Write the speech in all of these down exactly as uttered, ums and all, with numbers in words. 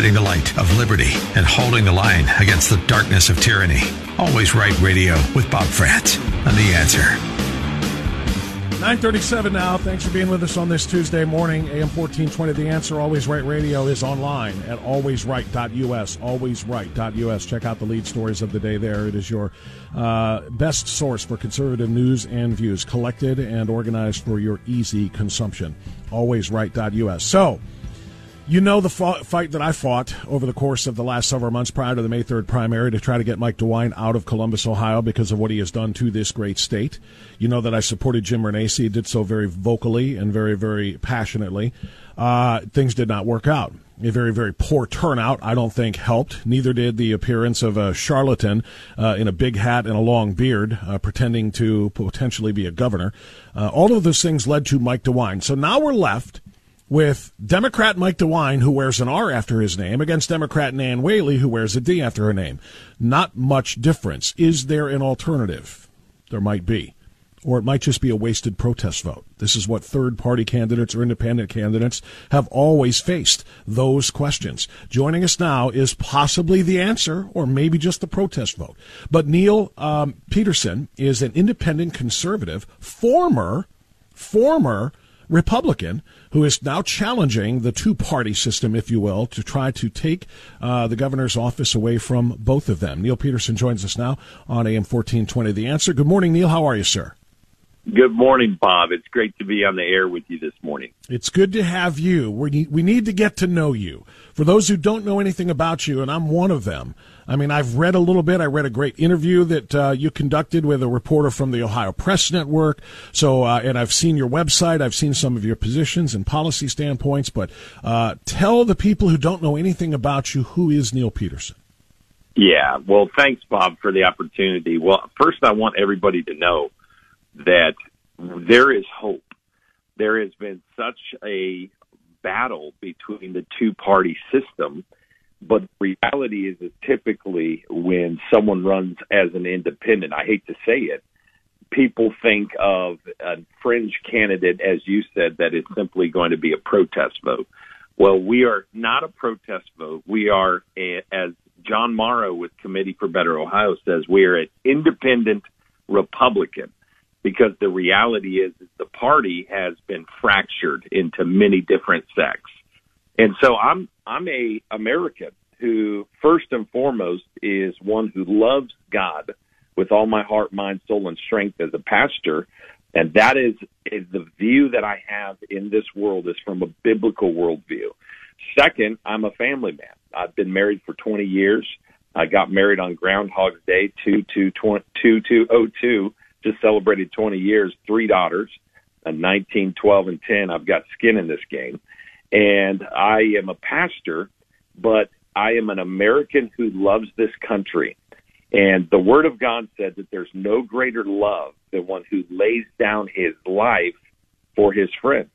spreading the light of liberty and holding the line against the darkness of tyranny. Always Right Radio with Bob Frantz on The Answer. nine thirty-seven now. Thanks for being with us on this Tuesday morning. A M fourteen twenty, The Answer. Always Right Radio is online at always right dot U S, always right dot U S. Check out the lead stories of the day there. It is your uh, best source for conservative news and views, collected and organized for your easy consumption. always right dot U S. So, you know the fight that I fought over the course of the last several months prior to the May third primary to try to get Mike DeWine out of Columbus, Ohio, because of what he has done to this great state. You know that I supported Jim Renacci, did so very vocally and very, very passionately. Uh, things did not work out. A very, very poor turnout, I don't think, helped. Neither did the appearance of a charlatan uh, in a big hat and a long beard, uh, pretending to potentially be a governor. Uh, all of those things led to Mike DeWine. So now we're left with Democrat Mike DeWine, who wears an R after his name, against Democrat Nan Whaley, who wears a D after her name. Not much difference. Is there an alternative? There might be. Or it might just be a wasted protest vote. This is what third-party candidates or independent candidates have always faced, those questions. Joining us now is possibly The Answer, or maybe just the protest vote. But Niel um, Petersen is an independent conservative, former, former Republican, who is now challenging the two-party system, if you will, to try to take uh, the governor's office away from both of them. Niel Petersen joins us now on A M fourteen twenty, The Answer. Good morning, Niel. How are you, sir? Good morning, Bob. It's great to be on the air with you this morning. It's good to have you. We we need to get to know you. For those who don't know anything about you, and I'm one of them, I mean, I've read a little bit. I read a great interview that uh, you conducted with a reporter from the Ohio Press Network. So, uh, and I've seen your website. I've seen some of your positions and policy standpoints. But uh, tell the people who don't know anything about you, who is Niel Petersen? Yeah, well, thanks, Bob, for the opportunity. Well, first, I want everybody to know that there is hope. There has been such a battle between the two-party system, but reality is that typically when someone runs as an independent, I hate to say it, people think of a fringe candidate, as you said, that is simply going to be a protest vote. Well, we are not a protest vote. We are, a, as John Morrow with Committee for Better Ohio says, we are an independent Republican. Because the reality is, is the party has been fractured into many different sects. And so I'm I'm a American who, first and foremost, is one who loves God with all my heart, mind, soul, and strength as a pastor. And that is, is the view that I have in this world is from a biblical worldview. Second, I'm a family man. I've been married for twenty years. I got married on Groundhog Day, two two two oh two. Just celebrated twenty years, three daughters, nineteen, twelve, and ten. I've got skin in this game. And I am a pastor, but I am an American who loves this country. And the Word of God said that there's no greater love than one who lays down his life for his friend.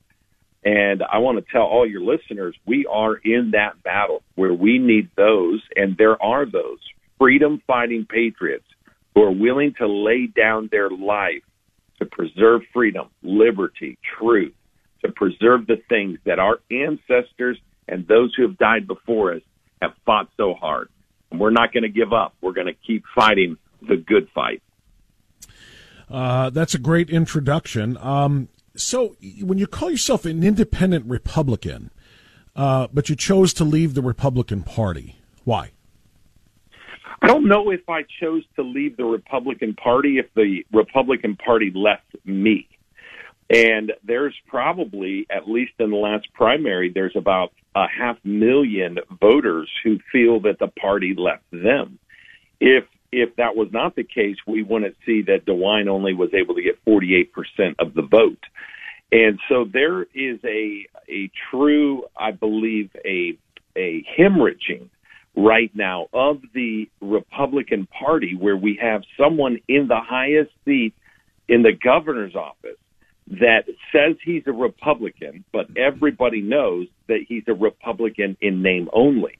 And I want to tell all your listeners, we are in that battle where we need those, and there are those freedom-fighting patriots who are willing to lay down their life to preserve freedom, liberty, truth, to preserve the things that our ancestors and those who have died before us have fought so hard. And we're not going to give up. We're going to keep fighting the good fight. Uh, that's a great introduction. Um, so when you call yourself an independent Republican, uh, but you chose to leave the Republican Party, why? I don't know if I chose to leave the Republican Party if the Republican Party left me. And there's probably, at least in the last primary, there's about a half million voters who feel that the party left them. If if that was not the case, we wouldn't see that DeWine only was able to get forty-eight percent of the vote. And so there is a a true, I believe, a a hemorrhaging right now of the Republican Party, where we have someone in the highest seat in the governor's office that says he's a Republican, but everybody knows that he's a Republican in name only.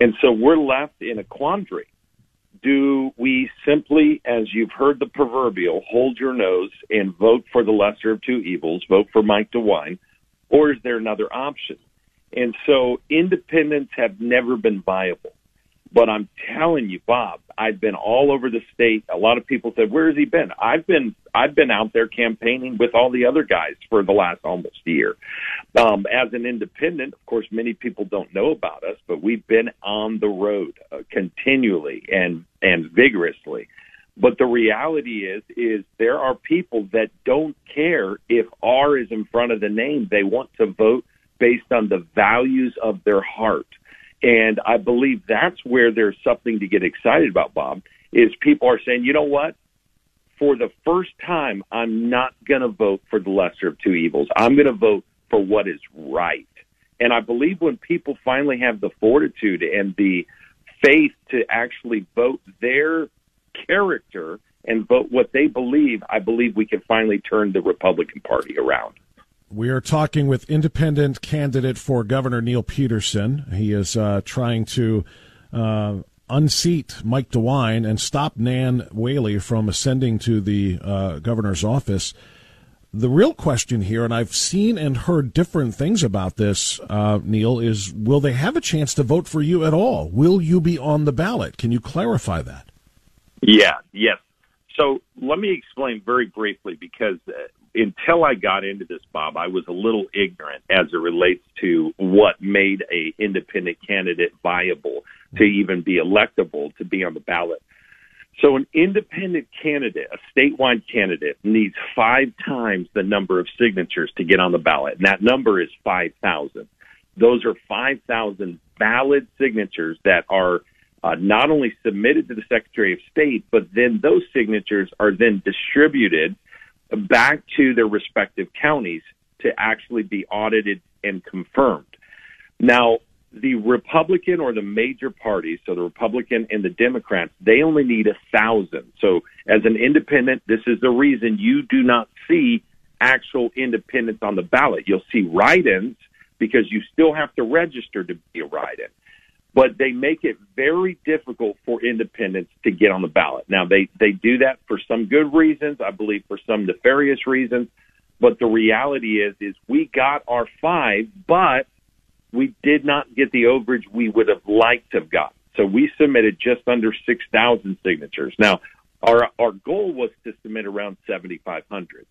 And so we're left in a quandary. Do we simply, as you've heard the proverbial, hold your nose and vote for the lesser of two evils, vote for Mike DeWine, or is there another option? And so independents have never been viable. But I'm telling you, Bob, I've been all over the state. A lot of people said, where has he been? I've been I've been out there campaigning with all the other guys for the last almost year. Um, as an independent, of course, many people don't know about us, but we've been on the road uh, continually and, and vigorously. But the reality is, is there are people that don't care if R is in front of the name. They want to vote based on the values of their heart. And I believe that's where there's something to get excited about, Bob, is people are saying, you know what? For the first time, I'm not going to vote for the lesser of two evils. I'm going to vote for what is right. And I believe when people finally have the fortitude and the faith to actually vote their character and vote what they believe, I believe we can finally turn the Republican Party around. We are talking with independent candidate for governor Niel Petersen. He is uh, trying to uh, unseat Mike DeWine and stop Nan Whaley from ascending to the uh, governor's office. The real question here, and I've seen and heard different things about this, uh, Neil, is will they have a chance to vote for you at all? Will you be on the ballot? Can you clarify that? Yeah, yes. So let me explain very briefly, because uh, until I got into this, Bob, I was a little ignorant as it relates to what made a independent candidate viable to even be electable, to be on the ballot. So an independent candidate, a statewide candidate, needs five times the number of signatures to get on the ballot, and that number is five thousand. Those are five thousand valid signatures that are Uh, not only submitted to the Secretary of State, but then those signatures are then distributed back to their respective counties to actually be audited and confirmed. Now, the Republican or the major parties, so the Republican and the Democrats, they only need a thousand. So as an independent, this is the reason you do not see actual independents on the ballot. You'll see write-ins because you still have to register to be a write-in. But they make it very difficult for independents to get on the ballot. Now, they, they do that for some good reasons, I believe for some nefarious reasons. But the reality is, is we got our five, but we did not get the overage we would have liked to have gotten. So we submitted just under six thousand signatures. Now, our our goal was to submit around seventy-five hundred.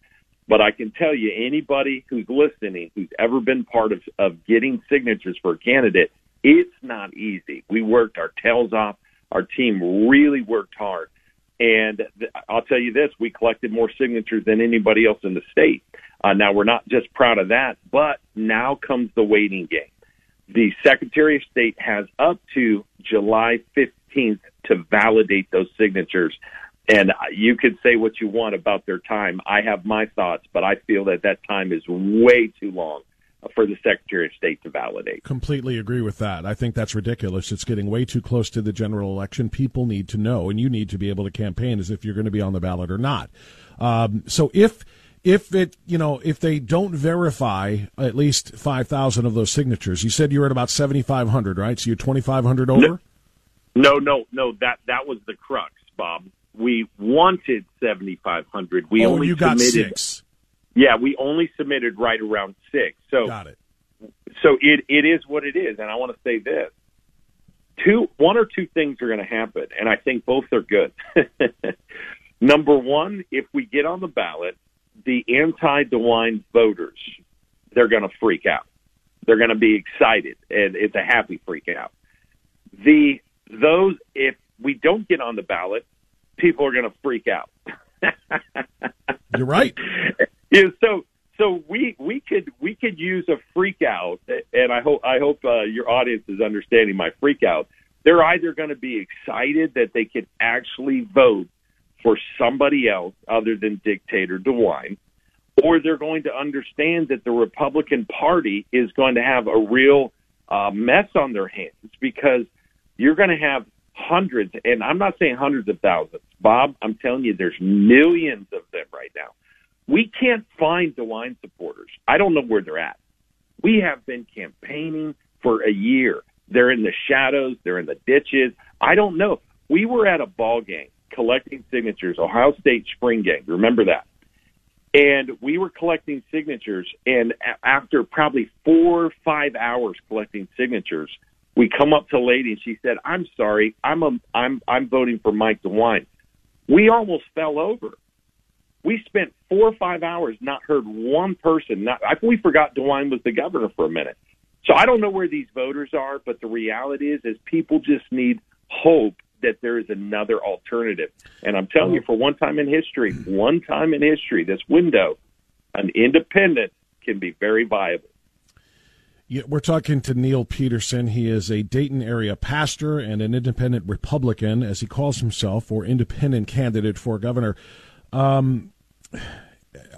But I can tell you, anybody who's listening, who's ever been part of, of getting signatures for a candidate, it's not easy. We worked our tails off. Our team really worked hard. And th- I'll tell you this, we collected more signatures than anybody else in the state. Uh, now, we're not just proud of that, but now comes the waiting game. The Secretary of State has up to July fifteenth to validate those signatures. And you could say what you want about their time. I have my thoughts, but I feel that that time is way too long for the Secretary of State to validate. Completely agree with that. I think that's ridiculous. It's getting way too close to the general election. People need to know, and you need to be able to campaign as if you're going to be on the ballot or not. Um, so if if it you know if they don't verify at least five thousand of those signatures, you said you were at about seventy-five hundred, right? So you're twenty-five hundred over? No, no, no. That that was the crux, Bob. We wanted seventy-five hundred. We oh, only you got submitted six. Yeah, we only submitted right around six. So, Got it. So it, it is what it is, and I want to say this. Two, one or two things are going to happen, and I think both are good. Number one, if we get on the ballot, the anti-DeWine voters, they're going to freak out. They're going to be excited, and it's a happy freak out. The those if we don't get on the ballot, people are going to freak out. You're right. Yeah, so so we we could we could use a freak out, and I hope I hope uh, your audience is understanding my freak out. They're either going to be excited that they could actually vote for somebody else other than dictator DeWine, or they're going to understand that the Republican Party is going to have a real uh, mess on their hands, because you're going to have hundreds, and I'm not saying hundreds of thousands, Bob, I'm telling you there's millions of them right now. We can't find DeWine supporters. I don't know where they're at. We have been campaigning for a year. They're in the shadows. They're in the ditches. I don't know. We were at a ball game collecting signatures, Ohio State spring game. Remember that. And we were collecting signatures, and after probably four or five hours collecting signatures, we come up to a lady, and she said, I'm sorry, I'm a, I'm I'm voting for Mike DeWine. We almost fell over. We spent four or five hours, not heard one person. Not, I, we forgot DeWine was the governor for a minute. So I don't know where these voters are, but the reality is, is people just need hope that there is another alternative. And I'm telling you, for one time in history, one time in history, this window, an independent can be very viable. Yeah, we're talking to Niel Petersen. He is a Dayton area pastor and an independent Republican, as he calls himself, or independent candidate for governor. Um,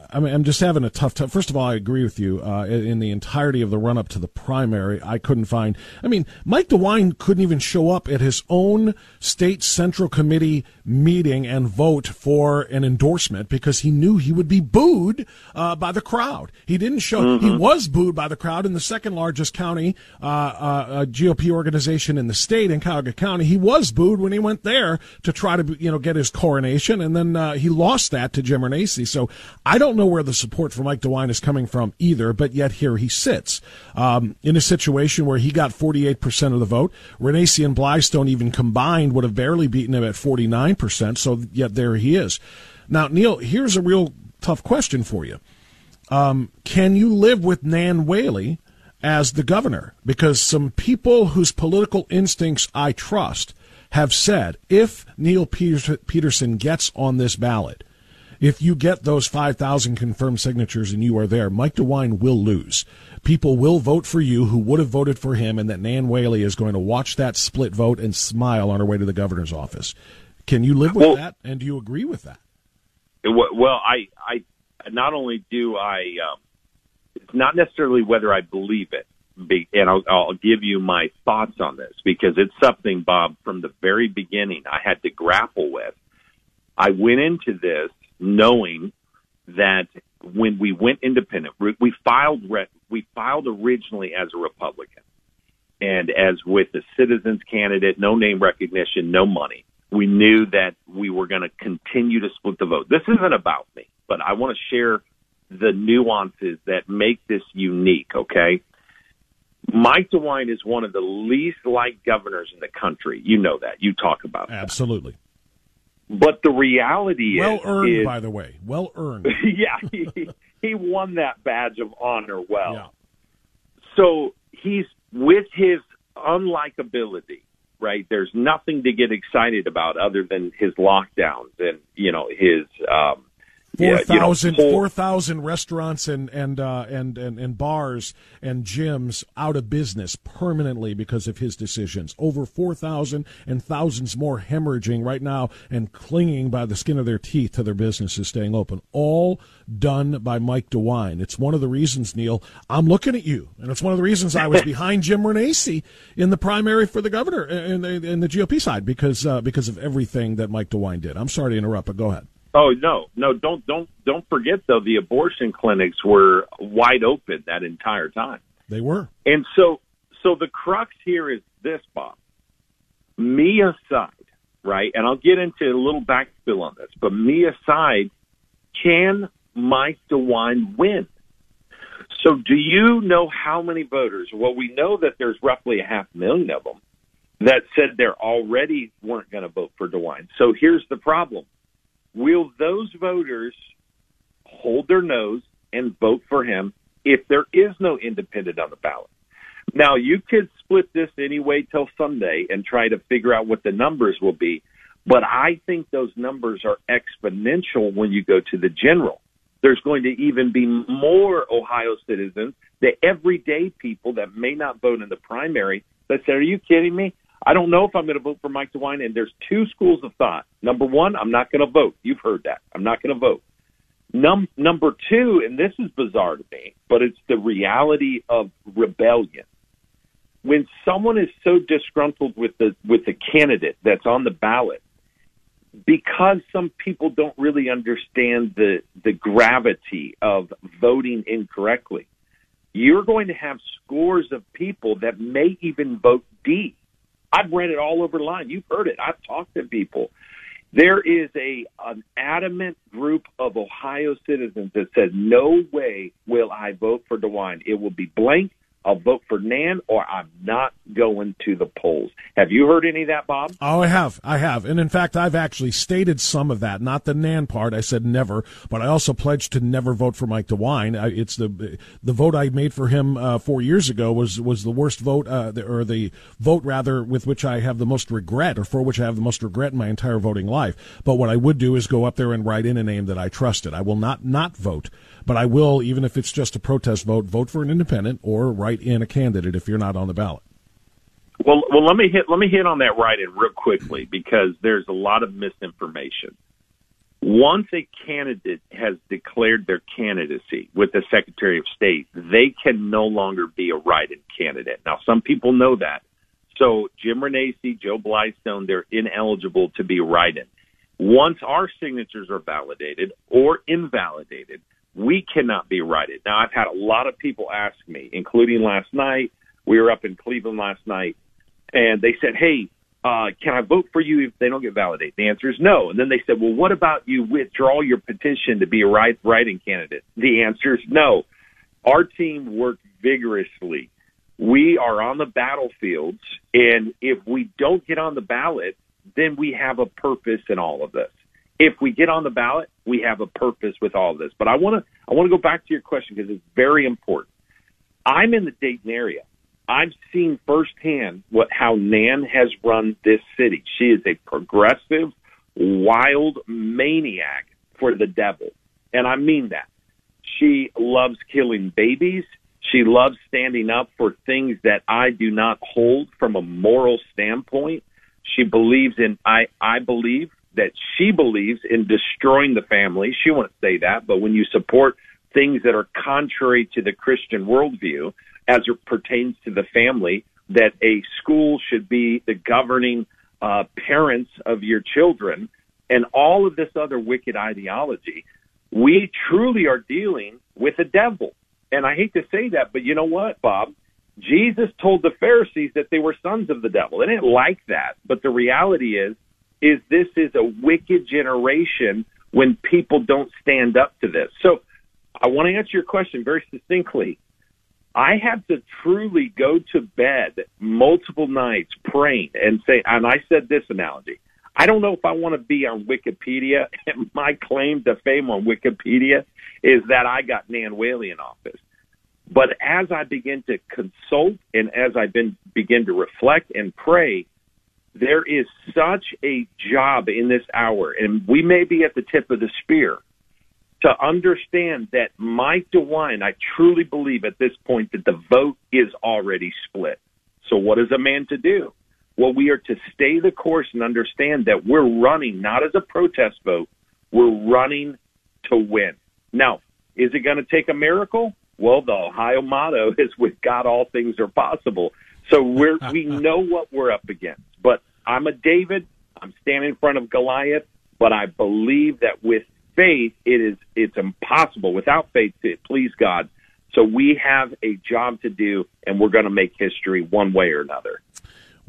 I mean, I'm just having a tough time. First of all, I agree with you. Uh, in the entirety of the run-up to the primary, I couldn't find... I mean, Mike DeWine couldn't even show up at his own state central committee meeting and vote for an endorsement because he knew he would be booed uh, by the crowd. He didn't show... Mm-hmm. He was booed by the crowd in the second-largest county uh, uh, G O P organization in the state, in Cuyahoga County. He was booed when he went there to try to, you know, get his coronation, and then uh, he lost that to Jim Renacci. So I don't know where the support for Mike DeWine is coming from either, but yet here he sits um, in a situation where he got forty-eight percent of the vote. Renacci and Blystone even combined would have barely beaten him at forty-nine percent, so yet there he is. Now, Niel, here's a real tough question for you. Um, can you live with Nan Whaley as the governor? Because some people whose political instincts I trust have said, if Niel Petersen gets on this ballot, if you get those five thousand confirmed signatures and you are there, Mike DeWine will lose. People will vote for you who would have voted for him, and that Nan Whaley is going to watch that split vote and smile on her way to the governor's office. Can you live with well, that, and do you agree with that? Well, I, I not only do I, um, it's not necessarily whether I believe it, and I'll, I'll give you my thoughts on this, because it's something, Bob, from the very beginning I had to grapple with. I went into this knowing that when we went independent, we filed we filed originally as a Republican, and as with the citizens candidate, no name recognition, no money. We knew that we were going to continue to split the vote. This isn't about me, but I want to share the nuances that make this unique, okay? Mike DeWine is one of the least liked governors in the country. You know that. You talk about that. Absolutely. But the reality well is... Well earned, is, by the way. Well earned. Yeah, he, he won that badge of honor well. Yeah. So he's, with his unlikability, right, there's nothing to get excited about other than his lockdowns and, you know, his... Um, four thousand yeah, you know, four thousand restaurants and and, uh, and and and bars and gyms out of business permanently because of his decisions. Over four thousand and thousands more hemorrhaging right now and clinging by the skin of their teeth to their businesses staying open. All done by Mike DeWine. It's one of the reasons, Niel, I'm looking at you, and it's one of the reasons I was behind Jim Renacci in the primary for the governor in the, in the G O P side because uh, because of everything that Mike DeWine did. I'm sorry to interrupt, but go ahead. Oh, no, no, don't don't don't forget, though, the abortion clinics were wide open that entire time. They were. And so so the crux here is this, Bob. Me aside, right, and I'll get into a little backfill on this, but me aside, can Mike DeWine win? So do you know how many voters? Well, we know that there's roughly a half million of them that said they already weren't going to vote for DeWine. So here's the problem. Will those voters hold their nose and vote for him if there is no independent on the ballot? Now, you could split this anyway till Sunday and try to figure out what the numbers will be, but I think those numbers are exponential when you go to the general. There's going to even be more Ohio citizens, the everyday people that may not vote in the primary, that say, are you kidding me? I don't know if I'm going to vote for Mike DeWine, and there's two schools of thought. Number one, I'm not going to vote. You've heard that. I'm not going to vote. Num- number two, and this is bizarre to me, but it's the reality of rebellion. When someone is so disgruntled with the with the candidate that's on the ballot, because some people don't really understand the the gravity of voting incorrectly, you're going to have scores of people that may even vote D. I've read it all over the line. You've heard it. I've talked to people. There is a an adamant group of Ohio citizens that said, no way will I vote for DeWine. It will be blank. I'll vote for Nan, or I'm not going to the polls. Have you heard any of that, Bob? Oh, I have. I have. And, in fact, I've actually stated some of that, not the Nan part. I said never, but I also pledged to never vote for Mike DeWine. I, it's the the vote I made for him uh, four years ago was, was the worst vote, uh, the, or the vote, rather, with which I have the most regret, or for which I have the most regret in my entire voting life. But what I would do is go up there and write in a name that I trusted. I will not not vote, but I will, even if it's just a protest vote, vote for an independent or write in a candidate if you're not on the ballot. Well, well, let me hit let me hit on that write-in real quickly, because there's a lot of misinformation. Once a candidate has declared their candidacy with the Secretary of State, they can no longer be a write-in candidate. Now, some people know that. So Jim Renacci, Joe Blystone, they're ineligible to be write-in. Once our signatures are validated or invalidated, we cannot be righted. Now, I've had a lot of people ask me, including last night. We were up in Cleveland last night, and they said, hey, uh, can I vote for you if they don't get validated? The answer is no. And then they said, well, what about you withdraw your petition to be a right writing candidate? The answer is no. Our team worked vigorously. We are on the battlefields, and if we don't get on the ballot, then we have a purpose in all of this. If we get on the ballot, we have a purpose with all this. But I want to I want to go back to your question, because it's very important. I'm in the Dayton area. I've seen firsthand what how Nan has run this city. She is a progressive, wild maniac for the devil, and I mean that. She loves killing babies. She loves standing up for things that I do not hold from a moral standpoint. She believes in I I believe. that she believes in destroying the family. She won't say that, but when you support things that are contrary to the Christian worldview as it pertains to the family, that a school should be the governing uh, parents of your children, and all of this other wicked ideology, we truly are dealing with the devil. And I hate to say that, but you know what, Bob? Jesus told the Pharisees that they were sons of the devil. They didn't like that, but the reality is, is this is a wicked generation when people don't stand up to this. So I want to answer your question very succinctly. I had to truly go to bed multiple nights praying and say, and I said this analogy, I don't know if I want to be on Wikipedia. And my claim to fame on Wikipedia is that I got Nan Whaley in office. But as I begin to consult and as I been, begin to reflect and pray, there is such a job in this hour, and we may be at the tip of the spear, to understand that Mike DeWine, I truly believe at this point that the vote is already split. So what is a man to do? Well, we are to stay the course and understand that we're running not as a protest vote, we're running to win. Now, is it going to take a miracle? Well, the Ohio motto is, with God, all things are possible. So we're, we know what we're up against. But I'm a David. I'm standing in front of Goliath. But I believe that with faith, it is it's impossible without faith to please God. So we have a job to do, and we're going to make history one way or another.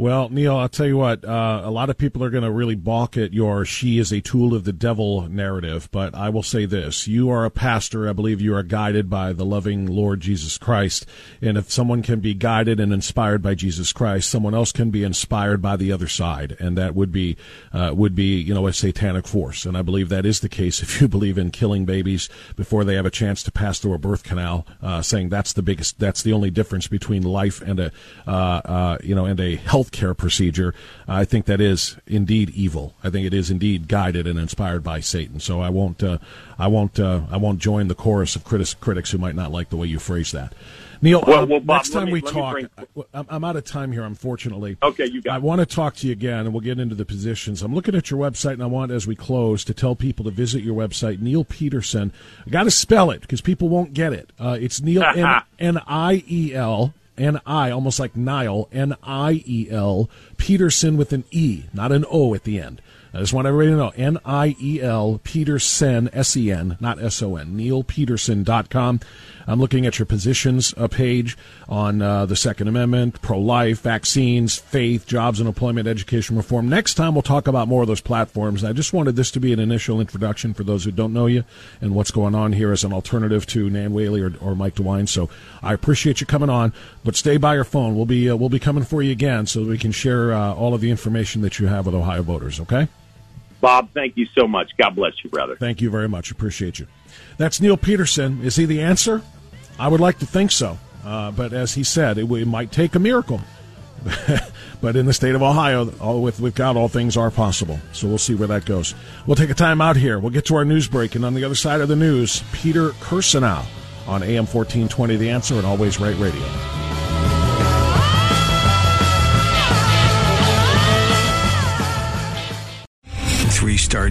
Well, Niel, I'll tell you what, uh, a lot of people are going to really balk at your she is a tool of the devil narrative, but I will say this. You are a pastor. I believe you are guided by the loving Lord Jesus Christ. And if someone can be guided and inspired by Jesus Christ, someone else can be inspired by the other side. And that would be, uh, would be, you know, a satanic force. And I believe that is the case if you believe in killing babies before they have a chance to pass through a birth canal, uh, saying that's the biggest, that's the only difference between life and a, uh, uh, you know, and a health care procedure. I think that is indeed evil. I think it is indeed guided and inspired by Satan. So I won't, uh, I won't, uh, I won't join the chorus of critics, critics who might not like the way you phrase that. Niel, well, uh, well, Bob, next time me, we talk, bring... I, I'm out of time here, unfortunately. Okay, you got it. I want to talk to you again, and we'll get into the positions. I'm looking at your website, and I want, as we close, to tell people to visit your website, Niel Petersen. I got to spell it because people won't get it. Uh, it's Niel, N I E L. N I, almost like Niel, N I E L, Petersen with an E, not an O at the end. I just want everybody to know, N I E L Petersen, S E N, not S O N, Niel Petersen dot com. I'm looking at your positions uh, page on uh, the Second Amendment, pro-life, vaccines, faith, jobs and employment, education reform. Next time we'll talk about more of those platforms. I just wanted this to be an initial introduction for those who don't know you and what's going on here as an alternative to Nan Whaley or, or Mike DeWine. So I appreciate you coming on, but stay by your phone. We'll be, uh, we'll be coming for you again so that we can share uh, all of the information that you have with Ohio voters, okay? Bob, thank you so much. God bless you, brother. Thank you very much. Appreciate you. That's Niel Petersen. Is he the answer? I would like to think so. Uh, but as he said, it, it might take a miracle. But in the state of Ohio, all, with, with God, all things are possible. So we'll see where that goes. We'll take a time out here. We'll get to our news break. And on the other side of the news, Peter Kirsanow on A M fourteen twenty, The Answer, and Always Right Radio. Three-star